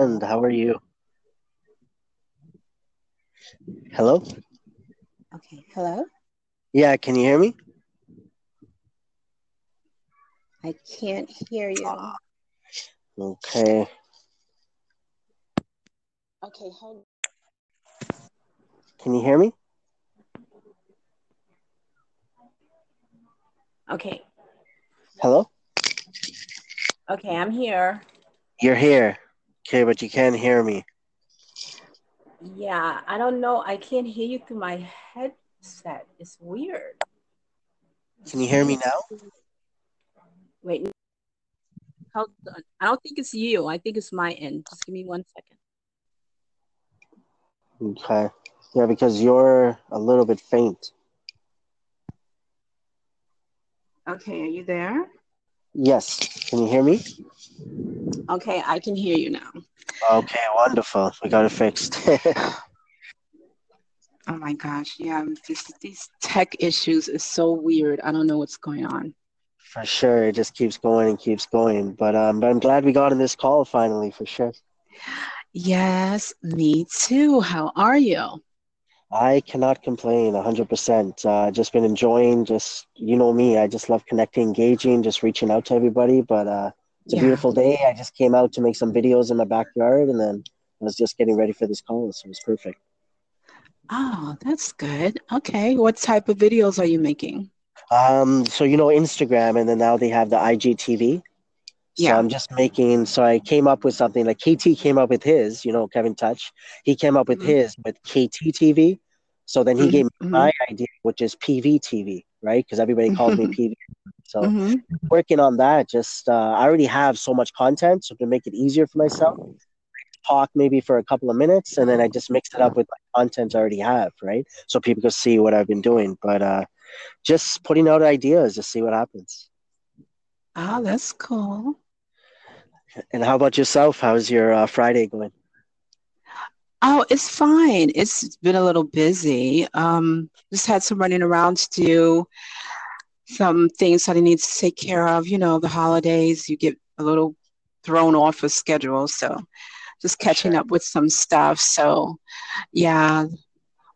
weekend. How are you? Hello? Okay. Hello? Yeah, can you hear me? I can't hear you. Okay. Okay, hold on. Can you hear me? Okay. Hello? Okay, I'm here. You're here. Okay, but you can't hear me. Yeah, I don't know. I can't hear you through my headset. It's weird. Can you hear me now? Wait. Hold on. I don't think it's you. I think it's my end. Just give me 1 second. Okay. Yeah, because you're a little bit faint. Okay, are you there? Yes. Can you hear me? Okay, I can hear you now. Okay, wonderful. We got it fixed. Oh my gosh, yeah. These tech issues is so weird. I don't know what's going on. For sure. It just keeps going and keeps going. But I'm glad we got in this call finally, for sure. Yes, me too. How are you? I cannot complain 100%. Just been enjoying, just, you know me, I just love connecting, engaging, just reaching out to everybody. But it's a beautiful day. I just came out to make some videos in my backyard and then I was just getting ready for this call. So it was perfect. Oh, that's good. Okay. What type of videos are you making? So, you know, Instagram, and then now they have the IGTV. Yeah. So I'm just making, so I came up with something like KT came up with his, you know, Kevin Touch. He came up with his with KT TV. So then he gave me my idea, which is PV TV, right? Because everybody calls me PV. So working on that, just I already have so much content. So to make it easier for myself, I talk maybe for a couple of minutes and then I just mix it up with my content I already have, right? So people can see what I've been doing. But just putting out ideas to see what happens. Oh, that's cool. And how about yourself? How's your Friday going? Oh, it's fine. It's been a little busy. Just had some running around to do, some things that I need to take care of. You know, the holidays, you get a little thrown off of schedule. So just catching up with some stuff. So, yeah.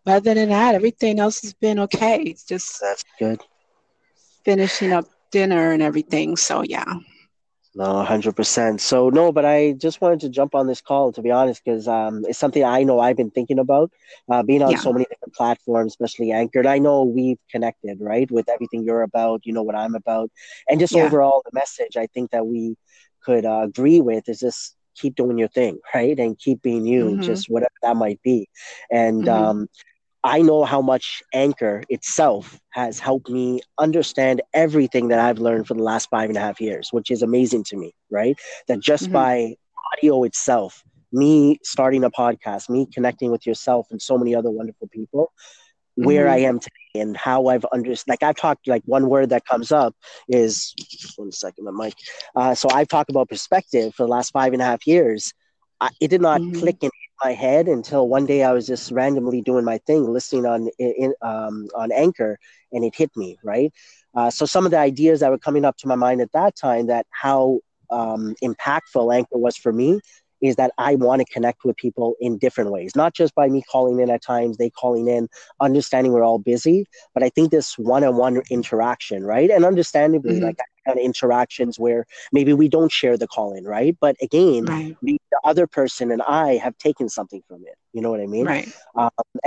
Other than that, everything else has been okay. It's just that's good. Finishing up dinner and everything. So, yeah. No, 100%. So, no, but I just wanted to jump on this call, to be honest, because it's something I know I've been thinking about, being on so many different platforms, especially Anchor. I know we've connected, right, with everything you're about, you know what I'm about. And just overall, the message I think that we could agree with is just keep doing your thing, right, and keep being you, just whatever that might be. And I know how much Anchor itself has helped me understand everything that I've learned for the last 5.5 years, which is amazing to me, right? That just by audio itself, me starting a podcast, me connecting with yourself and so many other wonderful people, where I am today and how I've understood, like I've talked, like one word that comes up is, 1 second, my mic. So I've talked about perspective for the last 5.5 years. It did not click in my head until one day I was just randomly doing my thing, listening on Anchor, and it hit me, right? So some of the ideas that were coming up to my mind at that time, that how impactful Anchor was for me, is that I want to connect with people in different ways, not just by me calling in at times, they calling in, understanding we're all busy, but I think this one-on-one interaction, right? And understandably, like that kind of interactions where maybe we don't share the call in, right? But again, the other person and I have taken something from it. You know what I mean? Right.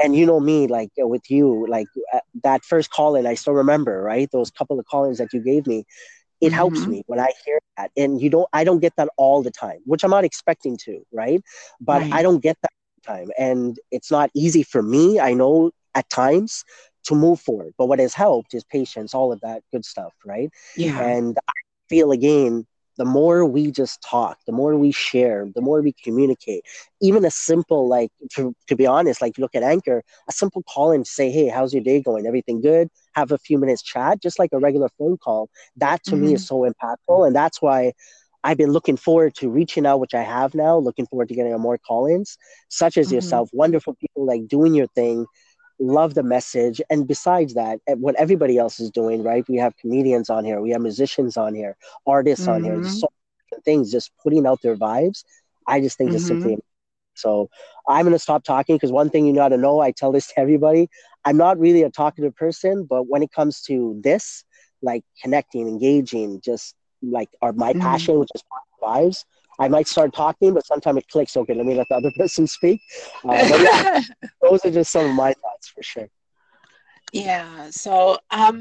And you know me, like with you, like that first call in, I still remember, right? Those couple of call-ins that you gave me, it helps me when I hear that. And I don't get that all the time, which I'm not expecting to, right? But I don't get that all the time. And it's not easy for me, I know, at times to move forward. But what has helped is patience, all of that good stuff, right? Yeah. And I feel, again, the more we just talk, the more we share, the more we communicate, even a simple, like, to be honest, like, look at Anchor, a simple call in to say, hey, how's your day going? Everything good? Have a few minutes chat, just like a regular phone call. That to me is so impactful. And that's why I've been looking forward to reaching out, which I have now, looking forward to getting more call-ins, such as yourself, wonderful people, like doing your thing. Love the message. And besides that, what everybody else is doing, right? We have comedians on here. We have musicians on here, artists on here, so many things, just putting out their vibes. I just think it's simply amazing. So I'm going to stop talking, because one thing you got to know, I tell this to everybody, I'm not really a talkative person, but when it comes to this, like connecting, engaging, just like are my passion, which is vibes, I might start talking, but sometimes it clicks. Okay, let me let the other person speak. But yeah, those are just some of my thoughts for sure. Yeah. So I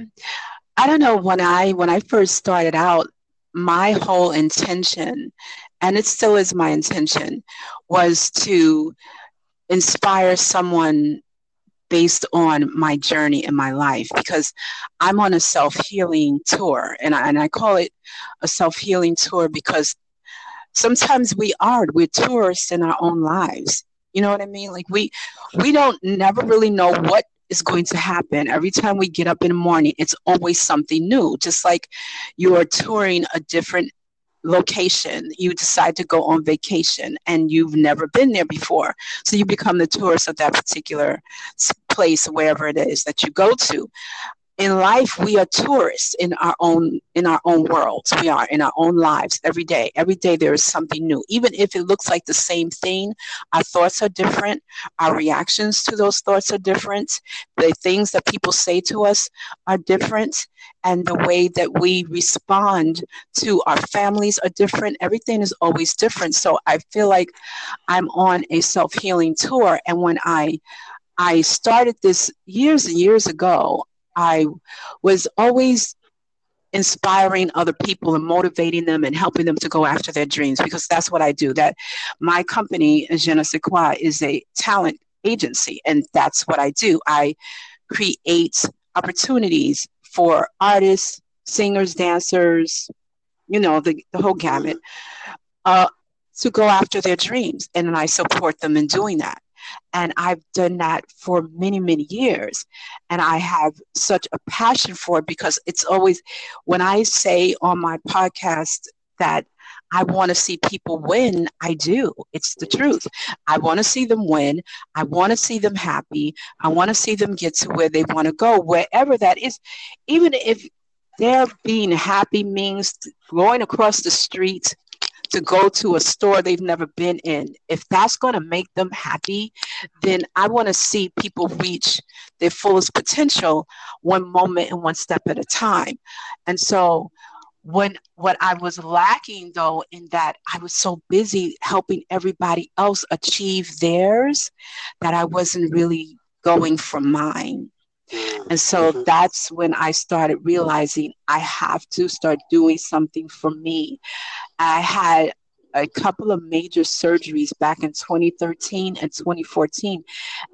don't know, when I first started out, my whole intention, and it still is my intention, was to inspire someone based on my journey in my life, because I'm on a self-healing tour, and I call it a self-healing tour because sometimes we're tourists in our own lives. You know what I mean? Like we don't never really know what is going to happen. Every time we get up in the morning, it's always something new. Just like you are touring a different location, you decide to go on vacation and you've never been there before. So you become the tourist of that particular place, wherever it is that you go to. In life, we are tourists in our own worlds. We are in our own lives every day. Every day there is something new. Even if it looks like the same thing, our thoughts are different. Our reactions to those thoughts are different. The things that people say to us are different. And the way that we respond to our families are different. Everything is always different. So I feel like I'm on a self-healing tour. And when I started this years and years ago, I was always inspiring other people and motivating them and helping them to go after their dreams, because that's what I do. That my company, Je ne sais quoi, is a talent agency, and that's what I do. I create opportunities for artists, singers, dancers, the whole gamut, to go after their dreams, and I support them in doing that. And I've done that for many, many years. And I have such a passion for it, because it's always, when I say on my podcast that I want to see people win, I do. It's the truth. I want to see them win. I want to see them happy. I want to see them get to where they want to go, wherever that is. Even if their being happy means going across the street to go to a store they've never been in. If that's going to make them happy, then I want to see people reach their fullest potential, one moment and one step at a time. And so what I was lacking, though, in that I was so busy helping everybody else achieve theirs that I wasn't really going for mine. And so that's when I started realizing I have to start doing something for me. I had a couple of major surgeries back in 2013 and 2014,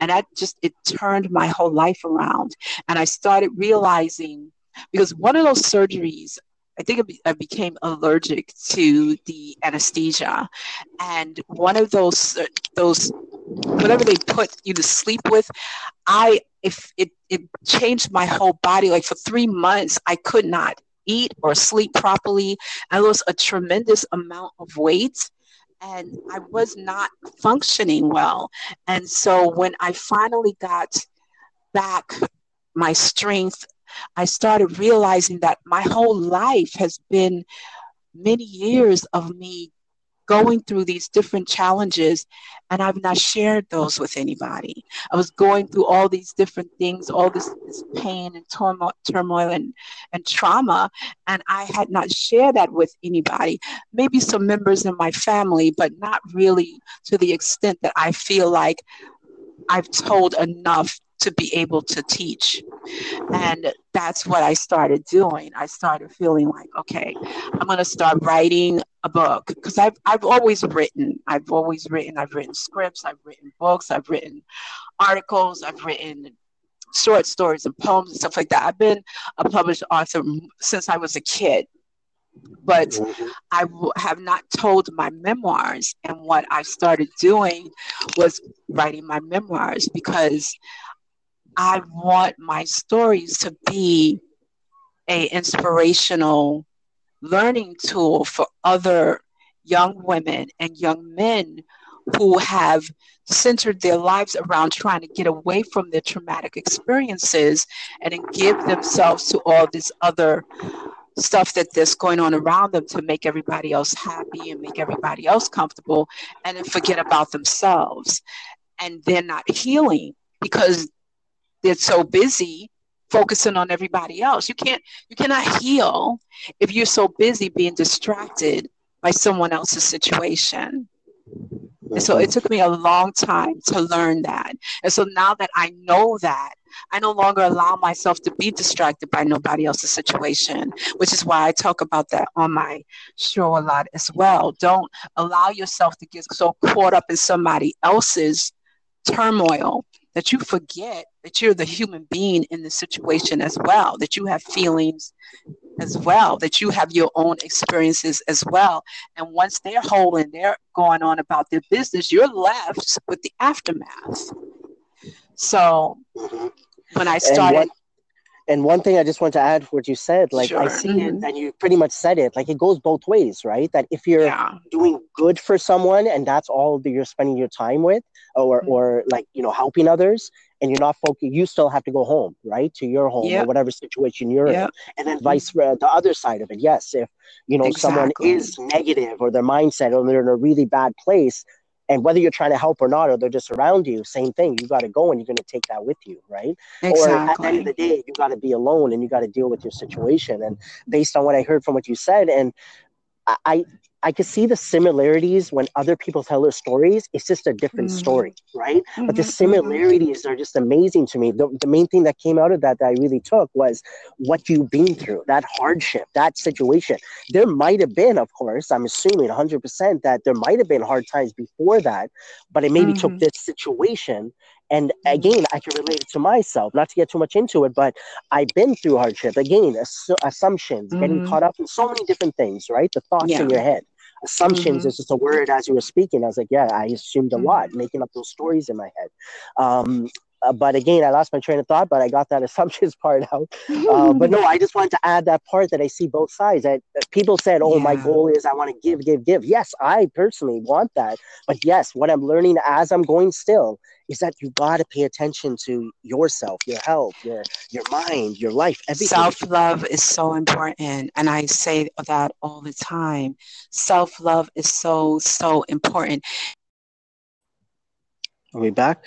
and it turned my whole life around. And I started realizing, because one of those surgeries, I think I became allergic to the anesthesia, and one of those whatever they put you to sleep with, it changed my whole body. Like for 3 months, I could not eat or sleep properly. I lost a tremendous amount of weight, and I was not functioning well. And so when I finally got back my strength, I started realizing that my whole life has been many years of me going through these different challenges, and I've not shared those with anybody. I was going through all these different things, all this pain and turmoil and trauma, and I had not shared that with anybody. Maybe some members in my family, but not really to the extent that I feel like I've told enough to be able to teach. And that's what I started doing. I started feeling like, okay, I'm going to start writing a book, because I've always written. I've written scripts. I've written books. I've written articles. I've written short stories and poems and stuff like that. I've been a published author since I was a kid, but I have not told my memoirs. And what I started doing was writing my memoirs, because I want my stories to be an inspirational learning tool for other young women and young men who have centered their lives around trying to get away from their traumatic experiences and then give themselves to all this other stuff that's going on around them to make everybody else happy and make everybody else comfortable, and then forget about themselves. And they're not healing because they're so busy focusing on everybody else. You cannot heal if you're so busy being distracted by someone else's situation. And so it took me a long time to learn that. And so now that I know that, I no longer allow myself to be distracted by nobody else's situation, which is why I talk about that on my show a lot as well. Don't allow yourself to get so caught up in somebody else's turmoil that you forget that you're the human being in the situation as well, that you have feelings as well, that you have your own experiences as well. And once they're whole and they're going on about their business, you're left with the aftermath. So when I started, and one thing I just want to add what you said, like, sure. I see it, and you pretty much said it, like, it goes both ways, right? That if you're doing good for someone and that's all that you're spending your time with, or like, you know, helping others, and you're not focused, you still have to go home, right, to your home or whatever situation you're in. And then vice versa, the other side of it. Yes, if, you know, someone is negative or their mindset or they're in a really bad place, and whether you're trying to help or not, or they're just around you, same thing. You got to go and you're going to take that with you, right? Exactly. Or at the end of the day, you got to be alone and you got to deal with your situation. And based on what I heard from what you said, and I could see the similarities when other people tell their stories. It's just a different story, right? But the similarities are just amazing to me. The main thing that came out of that I really took was what you've been through, that hardship, that situation. There might have been, of course, I'm assuming 100% that there might have been hard times before that, but it maybe took this situation. And again, I can relate it to myself, not to get too much into it, but I've been through hardship. Again, assumptions, getting caught up in so many different things, right? The thoughts in your head. Assumptions is just a word as you were speaking. I was like, yeah, I assumed a lot, making up those stories in my head. But again, I lost my train of thought, but I got that assumptions part out. But no, I just wanted to add that part that I see both sides. People said, oh, my goal is I want to give. Yes, I personally want that. But yes, what I'm learning as I'm going still is that you got to pay attention to yourself, your health, your mind, your life, everything. Self-love is so important. And I say that all the time. Self-love is so, so important. Are we back?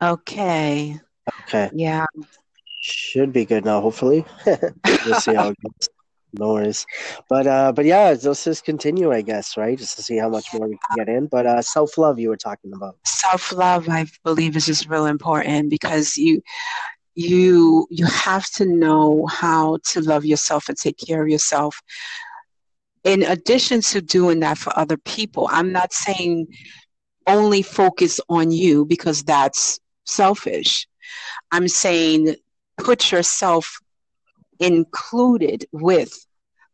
Okay. Yeah. Should be good now, hopefully. We'll see how it goes. No worries. But yeah, let's just continue, I guess, right? Just to see how much more we can get in. But self-love you were talking about. Self-love, I believe, is just real important because you have to know how to love yourself and take care of yourself. In addition to doing that for other people, I'm not saying only focus on you because that's selfish. I'm saying put yourself included with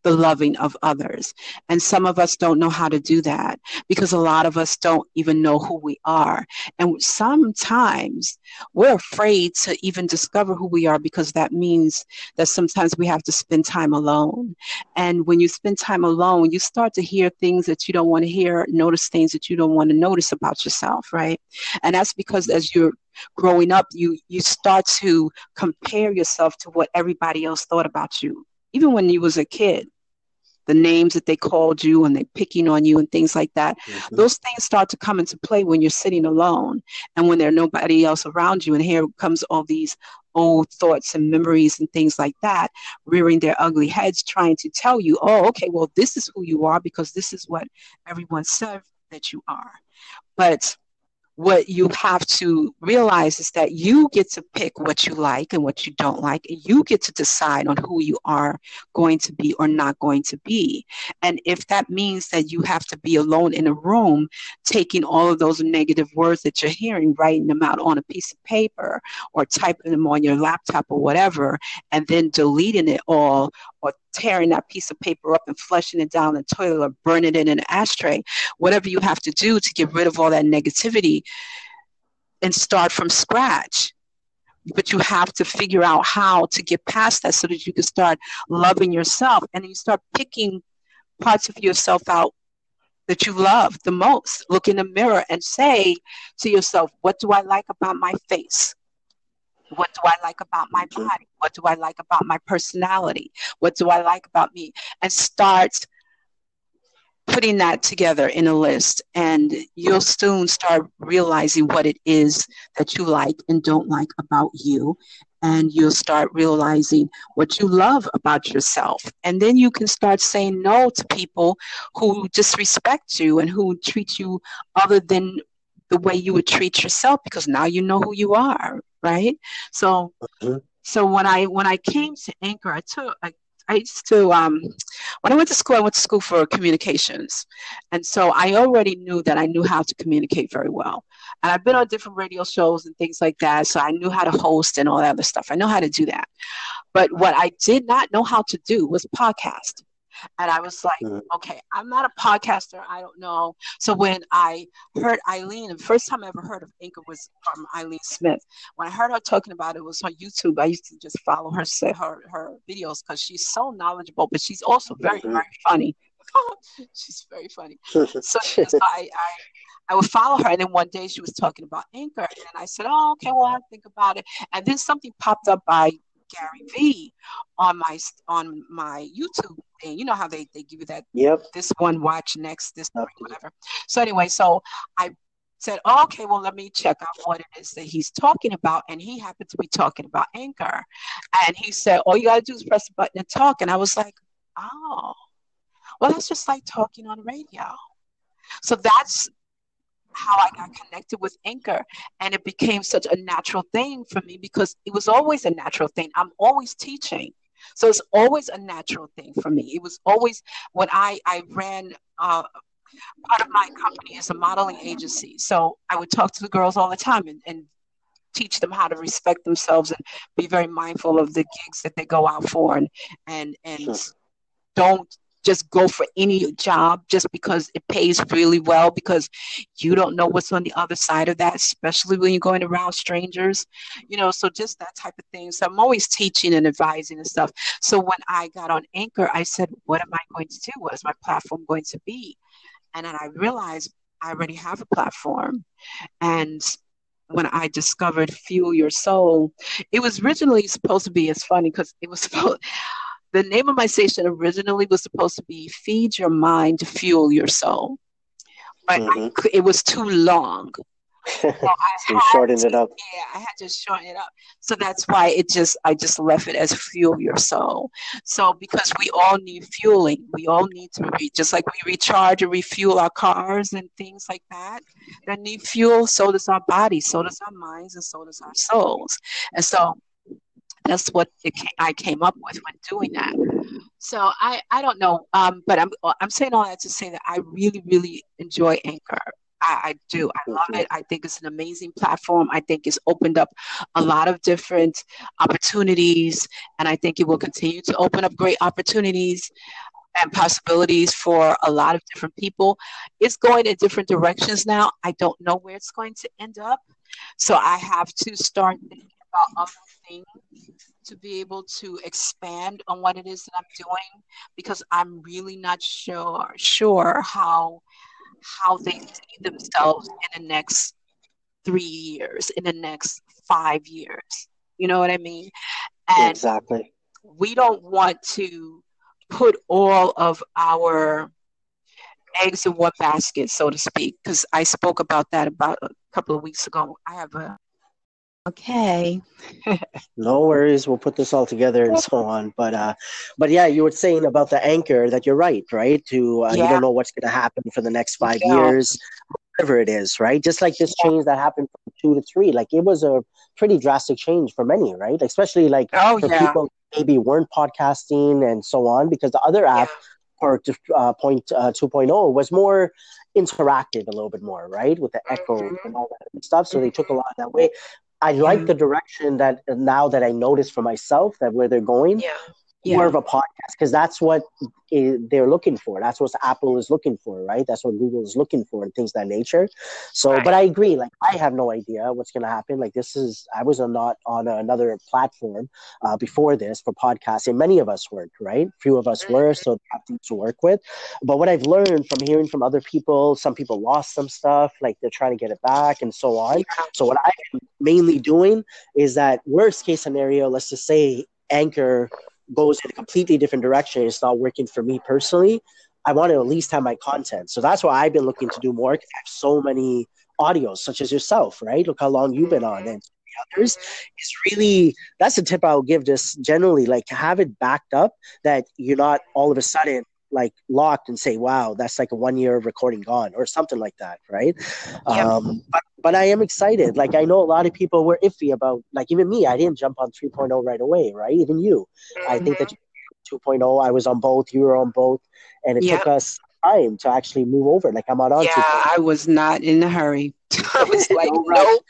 the loving of others. And some of us don't know how to do that because a lot of us don't even know who we are. And sometimes we're afraid to even discover who we are because that means that sometimes we have to spend time alone. And when you spend time alone, you start to hear things that you don't want to hear, notice things that you don't want to notice about yourself, right? And that's because as you're growing up, you start to compare yourself to what everybody else thought about you. Even when you was a kid, the names that they called you and they picking on you and things like that, those things start to come into play when you're sitting alone and when there's nobody else around you. And here comes all these old thoughts and memories and things like that, rearing their ugly heads, trying to tell you, oh, okay, well, this is who you are because this is what everyone said that you are. But what you have to realize is that you get to pick what you like and what you don't like, and you get to decide on who you are going to be or not going to be. And if that means that you have to be alone in a room, taking all of those negative words that you're hearing, writing them out on a piece of paper or typing them on your laptop or whatever, and then deleting it all or tearing that piece of paper up and flushing it down the toilet or burning it in an ashtray, whatever you have to do to get rid of all that negativity and start from scratch. But you have to figure out how to get past that so that you can start loving yourself. And then you start picking parts of yourself out that you love the most. Look in the mirror and say to yourself, what do I like about my face? What do I like about my body? What do I like about my personality? What do I like about me? And start putting that together in a list, and you'll soon start realizing what it is that you like and don't like about you. And you'll start realizing what you love about yourself. And then you can start saying no to people who disrespect you and who treat you other than the way you would treat yourself, because now you know who you are, right? So when I came to Anchor, when I went to school, I went to school for communications. And so I already knew that I knew how to communicate very well. And I've been on different radio shows and things like that. So I knew how to host and all that other stuff. I know how to do that. But what I did not know how to do was podcast. And I was like, okay, I'm not a podcaster. I don't know. So when I heard Eileen, the first time I ever heard of Anchor was from Eileen Smith. When I heard her talking about it was on YouTube. I used to just follow her videos because she's so knowledgeable, but she's also very, very funny. She's very funny. So I would follow her, and then one day she was talking about Anchor, and I said, oh, okay, well, I'll think about it. And then something popped up by Gary V on my YouTube thing. You know how they give you that, this one, watch next, this one, whatever. So anyway, so I said, oh, okay, well, let me check out what it is that he's talking about. And he happened to be talking about Anchor. And he said, all you got to do is press the button and talk. And I was like, oh, well, that's just like talking on radio. So that's how I got connected with Anchor, and it became such a natural thing for me because it was always a natural thing. I'm always teaching, so it's always a natural thing for me. It was always when I ran part of my company is a modeling agency, so I would talk to the girls all the time and teach them how to respect themselves and be very mindful of the gigs that they go out for, and don't just go for any job just because it pays really well, because you don't know what's on the other side of that, especially when you're going around strangers, you know, so just that type of thing. So I'm always teaching and advising and stuff. So when I got on Anchor, I said, what am I going to do? What is my platform going to be? And then I realized I already have a platform. And when I discovered Fuel Your Soul, it was originally supposed to be, it's funny because it was the name of my station originally was supposed to be Feed Your Mind to Fuel Your Soul. But it was too long. So I shortened it up. Yeah, I had to shorten it up. So that's why I just left it as Fuel Your Soul. So because we all need fueling. We all need to just like we recharge and refuel our cars and things like that that need fuel, so does our body, so does our minds, and so does our souls. And so that's what I came up with when doing that. So I don't know, but I'm saying all that to say that I really, really enjoy Anchor. I do. I love it. I think it's an amazing platform. I think it's opened up a lot of different opportunities, and I think it will continue to open up great opportunities and possibilities for a lot of different people. It's going in different directions now. I don't know where it's going to end up, so I have to start thinking about other things to be able to expand on what it is that I'm doing, because I'm really not sure how they see themselves in the next 3 years, in the next 5 years. You know what I mean? And exactly. We don't want to put all of our eggs in one basket, so to speak, because I spoke about that about a couple of weeks ago. I have a okay. No worries. We'll put this all together and so on. But yeah, you were saying about the Anchor that you're right? You don't know what's going to happen for the next 5 years, whatever it is, right? Just like this change that happened from 2 to 3, like it was a pretty drastic change for many, right? Like, especially like people maybe weren't podcasting and so on, because the other app or 2.0 was more interactive, a little bit more, right? With the echo and all that stuff. So they took a lot of that way. I like the direction that now that I notice for myself that where they're going. Yeah. more of a podcast, because that's what they're looking for. That's what Apple is looking for, right? That's what Google is looking for, and things of that nature. So, right. But I agree. Like, I have no idea what's going to happen. Like, I was not on another platform before this for podcasts, and many of us weren't, right? Few of us were, so they have things to work with. But what I've learned from hearing from other people, some people lost some stuff, like they're trying to get it back and so on. So what I'm mainly doing is that worst case scenario, let's just say Anchor goes in a completely different direction. It's not working for me personally. I want to at least have my content. So that's why I've been looking to do more, because I have so many audios, such as yourself, right? Look how long you've been on, and others. It's really, that's a tip I'll give, just generally, like, to have it backed up, that you're not all of a sudden like locked and say, wow, that's like a 1 year of recording gone or something like that, right? Yeah. But I am excited. Like, I know a lot of people were iffy about, like, even me, I didn't jump on 3.0 right away, right? Even you. Mm-hmm. I think that 2.0, I was on both, you were on both, and it took us time to actually move over. Like, I'm not on 2.0. Yeah, I was not in a hurry. I was like, nope.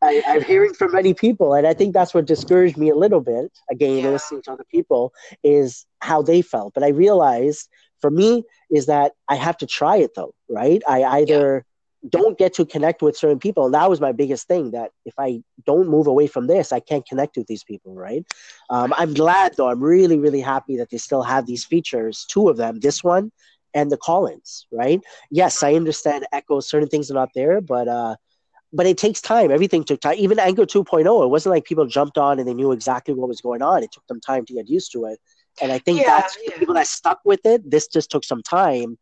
I'm hearing from many people, and I think that's what discouraged me a little bit, again, listening to other people, is how they felt. But I realized, for me, is that I have to try it, though, right? I either don't get to connect with certain people, and that was my biggest thing, that if I don't move away from this, I can't connect with these people, right? I'm glad, though. I'm really, really happy that they still have these features, two of them, this one and the call-ins, right? Yes, I understand Echo, certain things are not there, but it takes time. Everything took time. Even Anchor 2.0, it wasn't like people jumped on and they knew exactly what was going on. It took them time to get used to it. And I think that's people that stuck with it. This just took some time.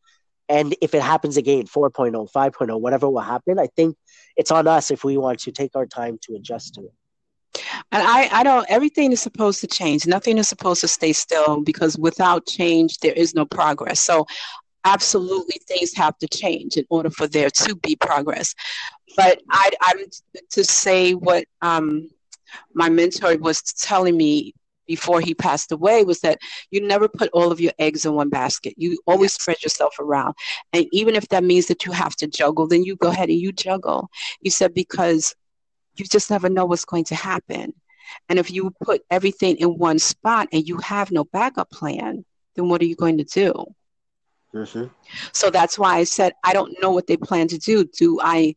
And if it happens again, 4.0, 5.0, whatever will happen, I think it's on us if we want to take our time to adjust to it. And I don't, everything is supposed to change. Nothing is supposed to stay still, because without change, there is no progress. So absolutely, things have to change in order for there to be progress. But I'm to say what my mentor was telling me before he passed away, was that you never put all of your eggs in one basket. You always spread yourself around. And even if that means that you have to juggle, then you go ahead and you juggle. He said, because you just never know what's going to happen. And if you put everything in one spot and you have no backup plan, then what are you going to do? Mm-hmm. So that's why I said, I don't know what they plan to do. Do I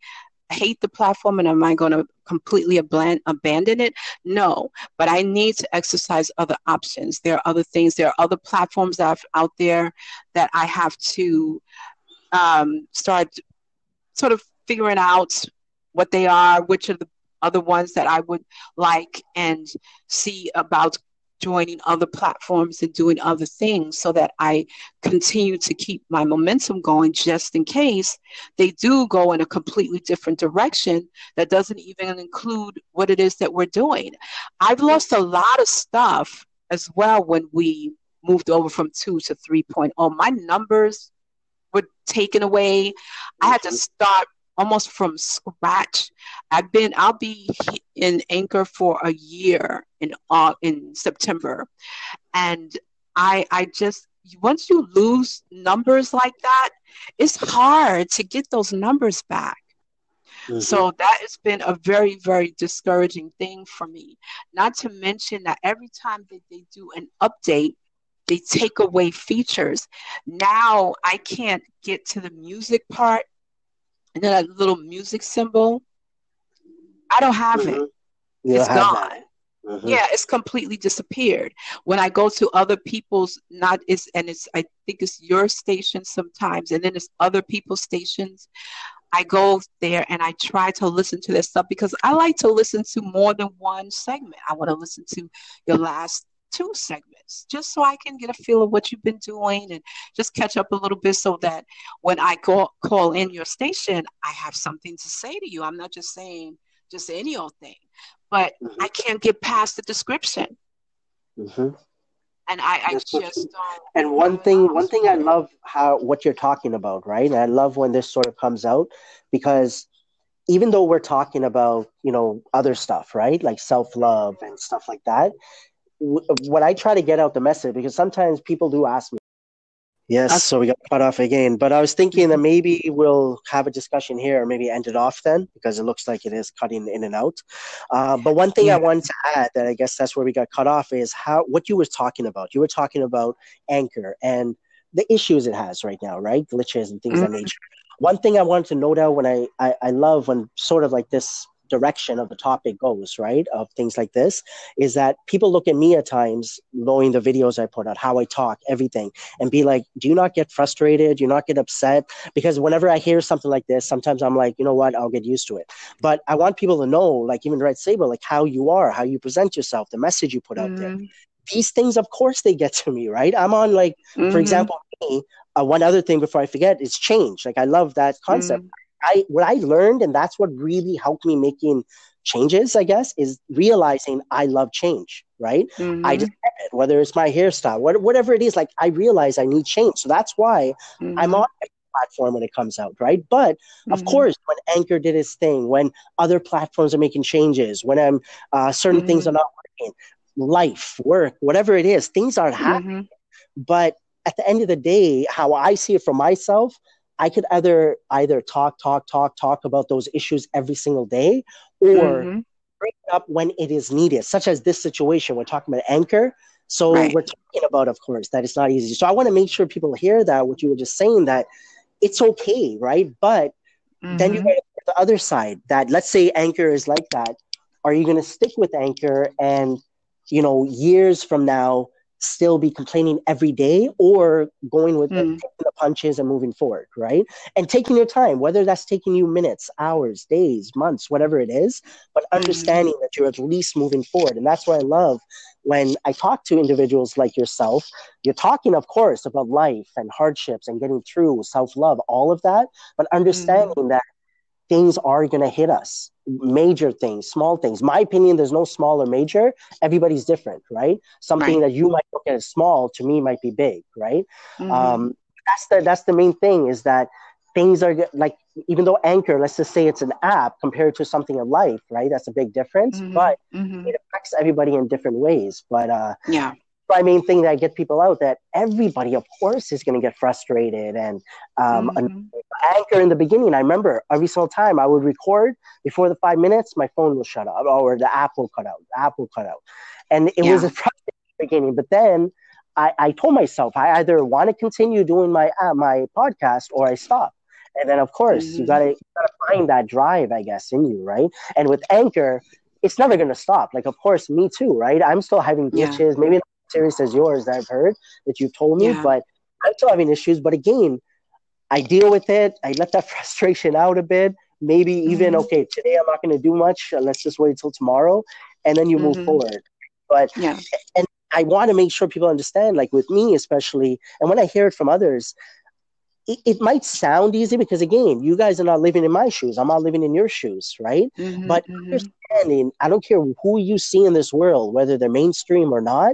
hate the platform and am I going to completely abandon it? No, but I need to exercise other options. There are other things. There are other platforms that are out there that I have to start sort of figuring out what they are, which are the other ones that I would like, and see about joining other platforms and doing other things, so that I continue to keep my momentum going, just in case they do go in a completely different direction that doesn't even include what it is that we're doing. I've lost a lot of stuff as well when we moved over from 2 to 3.0. My numbers were taken away. I had to start almost from scratch. I'll be in Anchor for a year in September. And I just, once you lose numbers like that, it's hard to get those numbers back. Mm-hmm. So that has been a very, very discouraging thing for me. Not to mention that every time that they do an update, they take away features. Now I can't get to the music part. And then that little music symbol, I don't have it. It's gone. Mm-hmm. Yeah, it's completely disappeared. When I go to other people's, I think it's your station sometimes, and then it's other people's stations. I go there and I try to listen to their stuff, because I like to listen to more than one segment. I want to listen to your last two segments, just so I can get a feel of what you've been doing and just catch up a little bit, so that when I call in your station, I have something to say to you. I'm not just saying just any old thing, but I can't get past the description. Mm-hmm. And I just don't. And one thing I love what you're talking about, right? And I love when this sort of comes out, because even though we're talking about, you know, other stuff, right? Like self-love and stuff like that, what I try to get out the message, because sometimes people do ask me, Yes, so we got cut off again. But I was thinking that maybe we'll have a discussion here, or maybe end it off then, because it looks like it is cutting in and out. But one thing I wanted to add, that I guess that's where we got cut off, is how what you were talking about. You were talking about Anchor and the issues it has right now, right? Glitches and things of that nature. One thing I wanted to note out when I love when sort of like this direction of the topic goes, right, of things like this, is that people look at me at times, knowing the videos I put out, how I talk, everything, and be like, do you not get frustrated? Do you not get upset? Because whenever I hear something like this, sometimes I'm like, you know what, I'll get used to it. But I want people to know, like even Red Sable, like how you are, how you present yourself, the message you put out there. These things, of course, they get to me, right? I'm on, like, for example, me, one other thing before I forget is change. Like, I love that concept. What I learned, and that's what really helped me making changes, I guess, is realizing I love change, right? I just love it, whether it's my hairstyle, whatever it is, like, I realize I need change. So that's why I'm on every platform when it comes out, right? But of course, when Anchor did its thing, when other platforms are making changes, when I'm certain things are not working, life, work, whatever it is, things aren't happening. But at the end of the day, how I see it for myself, I could either talk about those issues every single day, or bring it up when it is needed, such as this situation. We're talking about Anchor. So we're talking about, of course, that it's not easy. So I want to make sure people hear that, what you were just saying, that it's okay, right? But then you got the other side, that let's say Anchor is like that. Are you going to stick with Anchor and, you know, years from now, still be complaining every day, or going with the punches and moving forward, right? And taking your time, whether that's taking you minutes, hours, days, months, whatever it is, but understanding that you're at least moving forward. And that's why I love when I talk to individuals like yourself. You're talking, of course, about life and hardships and getting through, self-love, all of that, but understanding that things are going to hit us. Major things, small things. My opinion, there's no small or major. Everybody's different, right? Something that you might look at as small, to me might be big, right? That's the main thing, is that things are, like, even though Anchor, let's just say it's an app compared to something in life, right? That's a big difference, but it affects everybody in different ways. But my main thing that I get people out, that everybody, of course, is going to get frustrated. And Anchor in the beginning, I remember every single time I would record, before the 5 minutes, my phone will shut out, or the app will cut out. And it was a frustrating beginning. But then I told myself, I either want to continue doing my podcast, or I stop. And then, of course, you gotta find that drive, I guess, in you, right? And with Anchor, it's never going to stop. Like, of course, me too, right? I'm still having glitches, maybe serious as yours that I've heard that you've told me, but I'm still having issues. But again, I deal with it. I let that frustration out a bit. Maybe even, okay, today I'm not going to do much. Let's just wait till tomorrow. And then you move forward. But, and I want to make sure people understand, like with me especially, and when I hear it from others, it might sound easy, because again, you guys are not living in my shoes. I'm not living in your shoes, right? But understanding, I don't care who you see in this world, whether they're mainstream or not,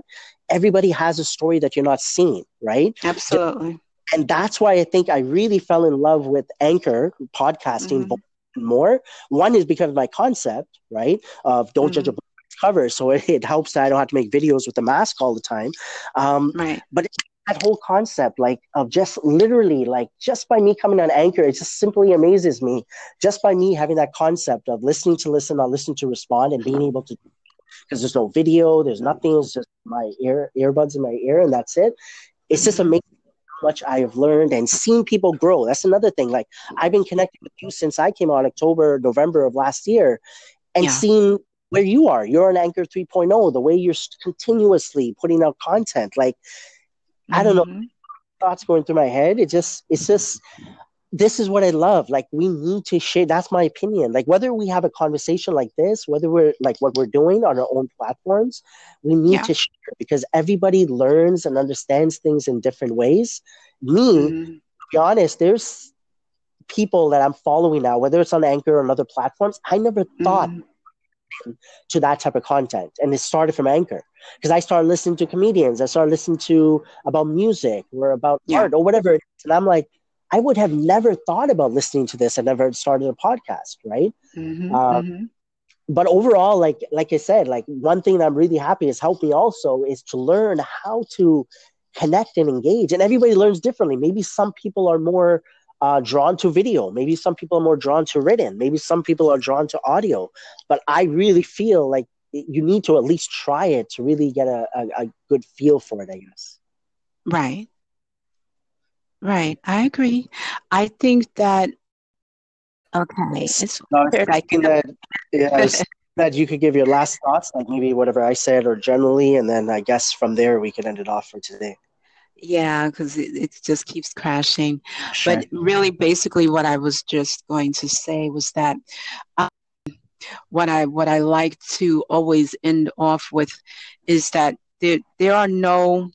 everybody has a story that you're not seeing, right? Absolutely. And that's why I think I really fell in love with Anchor podcasting more. One is because of my concept, right, of don't judge a book by its cover. So it helps that I don't have to make videos with a mask all the time. But that whole concept, like, of just literally, like, just by me coming on Anchor, it just simply amazes me. Just by me having that concept of listening to listen, not listening to respond, and being able to, because there's no video, there's nothing, it's just my earbuds in my ear, and that's it. It's just amazing how much I have learned and seen people grow. That's another thing. Like, I've been connected with you since I came out October, November of last year, and seen where you are. You're on Anchor 3.0, the way you're continuously putting out content. Like, I don't know, thoughts going through my head. It's just, this is what I love. Like, we need to share. That's my opinion. Like, whether we have a conversation like this, whether we're like what we're doing on our own platforms, we need to share, because everybody learns and understands things in different ways. Me, to be honest, there's people that I'm following now, whether it's on Anchor or other platforms, I never thought to that type of content. And it started from Anchor, because I started listening to comedians. I started listening to about music or about art or whatever it is. And I'm like, I would have never thought about listening to this. I never started a podcast, right? But overall, like I said, like, one thing that I'm really happy is helped me also is to learn how to connect and engage. And everybody learns differently. Maybe some people are more drawn to video. Maybe some people are more drawn to written. Maybe some people are drawn to audio. But I really feel like you need to at least try it to really get a good feel for it, I guess. Right. Right. I agree. I think that, okay. It's weird. I think that, yes, that you could give your last thoughts, like maybe whatever I said or generally, and then I guess from there we can end it off for today. Yeah, because it just keeps crashing. Sure. But really, basically what I was just going to say was that what I like to always end off with is that there's no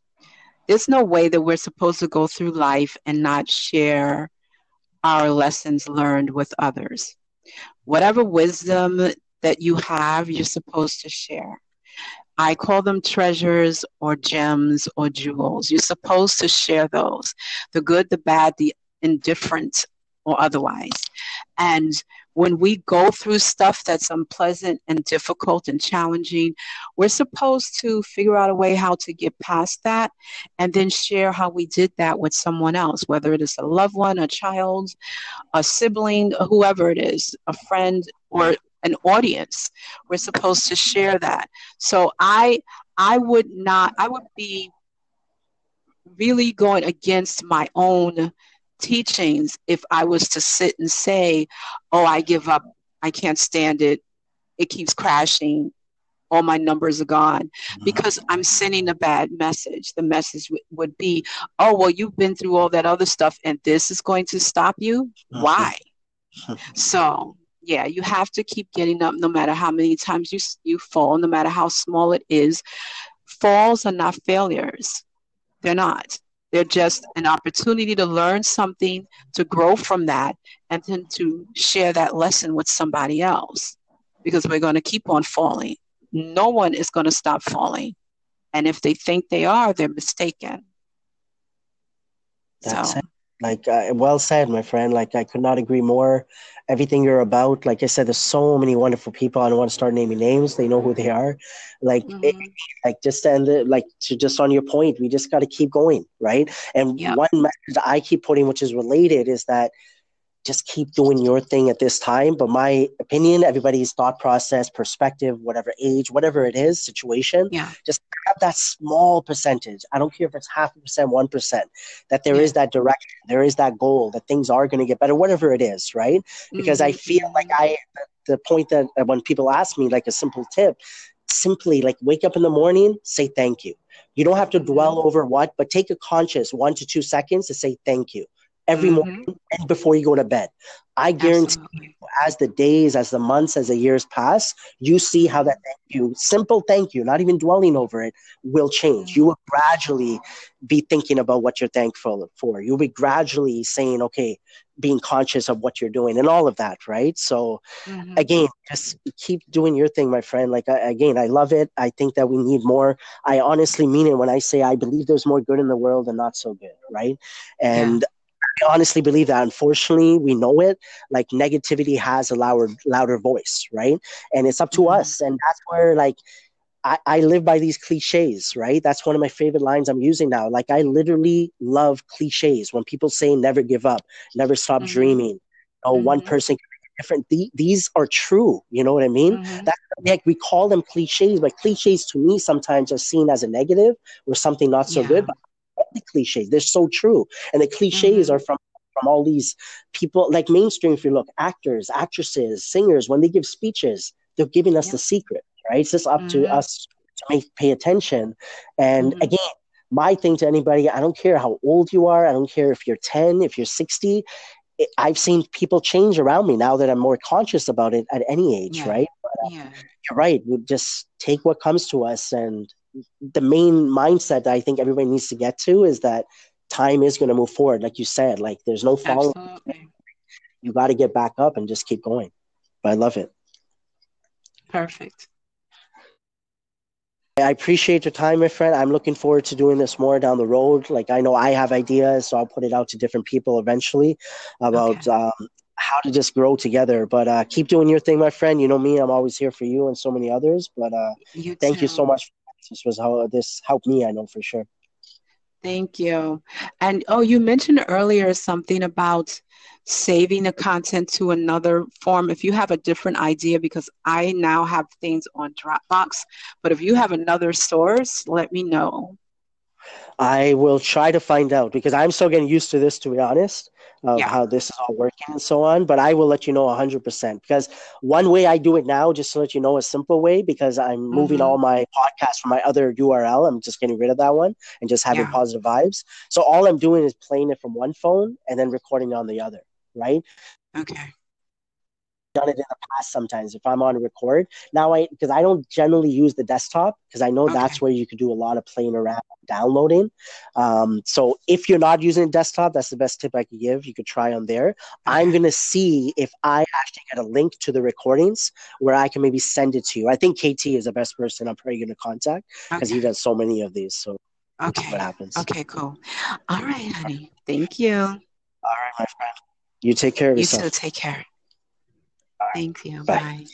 way that we're supposed to go through life and not share our lessons learned with others. Whatever wisdom that you have, you're supposed to share. I call them treasures or gems or jewels. You're supposed to share those, the good, the bad, the indifferent, or otherwise. And when we go through stuff that's unpleasant and difficult and challenging, we're supposed to figure out a way how to get past that and then share how we did that with someone else, whether it is a loved one, a child, a sibling, whoever it is, a friend, or an audience. We're supposed to share that. So I would be really going against my own teachings if I was to sit and say, oh, I give up, I can't stand it, it keeps crashing, all my numbers are gone, because I'm sending a bad message. The message would be, oh, well, you've been through all that other stuff and this is going to stop you? Why? So yeah, you have to keep getting up no matter how many times you fall, no matter how small it is. Falls are not failures. They're not. They're just an opportunity to learn something, to grow from that, and then to share that lesson with somebody else, because we're going to keep on falling. No one is going to stop falling. And if they think they are, they're mistaken. That's it. Like, well said, my friend. Like, I could not agree more. Everything you're about, like I said, there's so many wonderful people. I don't want to start naming names. They know who they are. Like, just to end it, like, to just on your point, we just got to keep going, right? And one message I keep putting, which is related, is that just keep doing your thing at this time. But my opinion, everybody's thought process, perspective, whatever age, whatever it is, situation, just have that small percentage. I don't care if it's 0.5%, 1%, that there is that direction, there is that goal, that things are going to get better, whatever it is, right? Because I feel like the point that when people ask me, like a simple tip, simply like wake up in the morning, say thank you. You don't have to dwell over what, but take a conscious 1 to 2 seconds to say thank you. Every morning and before you go to bed. I guarantee you, as the days, as the months, as the years pass, you see how that thank you, simple thank you, not even dwelling over it, will change. You will gradually be thinking about what you're thankful for. You'll be gradually saying, okay, being conscious of what you're doing and all of that, right? So again, just keep doing your thing, my friend. Like, again, I love it. I think that we need more. I honestly mean it when I say I believe there's more good in the world than not so good, right? And I honestly believe that. Unfortunately, we know it. Like, negativity has a louder voice, right? And it's up to us. And that's where, like, I live by these cliches, right? That's one of my favorite lines I'm using now. Like, I literally love cliches. When people say never give up, never stop dreaming, oh, one person can be different. These are true. You know what I mean? That's, like, we call them cliches, but cliches to me sometimes are seen as a negative or something not so good. But the cliches, they're so true, and the cliches are from all these people, like mainstream. If you look, actors, actresses, singers, when they give speeches, they're giving us the secret, right? It's just up to us to pay attention. And again, my thing to anybody, I don't care how old you are, I don't care if you're 10, if you're 60. I've seen people change around me now that I'm more conscious about it at any age, right? But, you're right, we just take what comes to us. And the main mindset that I think everybody needs to get to is that time is going to move forward. Like you said, like, there's no follow. Absolutely. You got to get back up and just keep going. But I love it. Perfect. I appreciate your time, my friend. I'm looking forward to doing this more down the road. Like, I know I have ideas, so I'll put it out to different people eventually about how to just grow together. But keep doing your thing, my friend. You know me, I'm always here for you and so many others. But thank you so much. This helped me, I know for sure. Thank you. And oh, you mentioned earlier something about saving the content to another form. If you have a different idea, because I now have things on Dropbox, but if you have another source, let me know. I will try to find out, because I'm still getting used to this, to be honest, how this is all working and so on. But I will let you know 100%, because one way I do it now, just to let you know, a simple way, because I'm moving all my podcasts from my other URL. I'm just getting rid of that one and just having Positive Vibes. So all I'm doing is playing it from one phone and then recording on the other, right? Okay. Done it in the past sometimes if I'm on record now, because I don't generally use the desktop, because I know that's where you could do a lot of playing around downloading. So if you're not using a desktop, that's the best tip I could give. You could try on there. I'm gonna see if I actually get a link to the recordings where I can maybe send it to you. I think KT is the best person I'm probably gonna contact, because he does so many of these. So what happens. Okay, cool. All right, honey. Thank you. All right, my friend. You take care of yourself. You too. Take care. Thank you. Bye. Bye.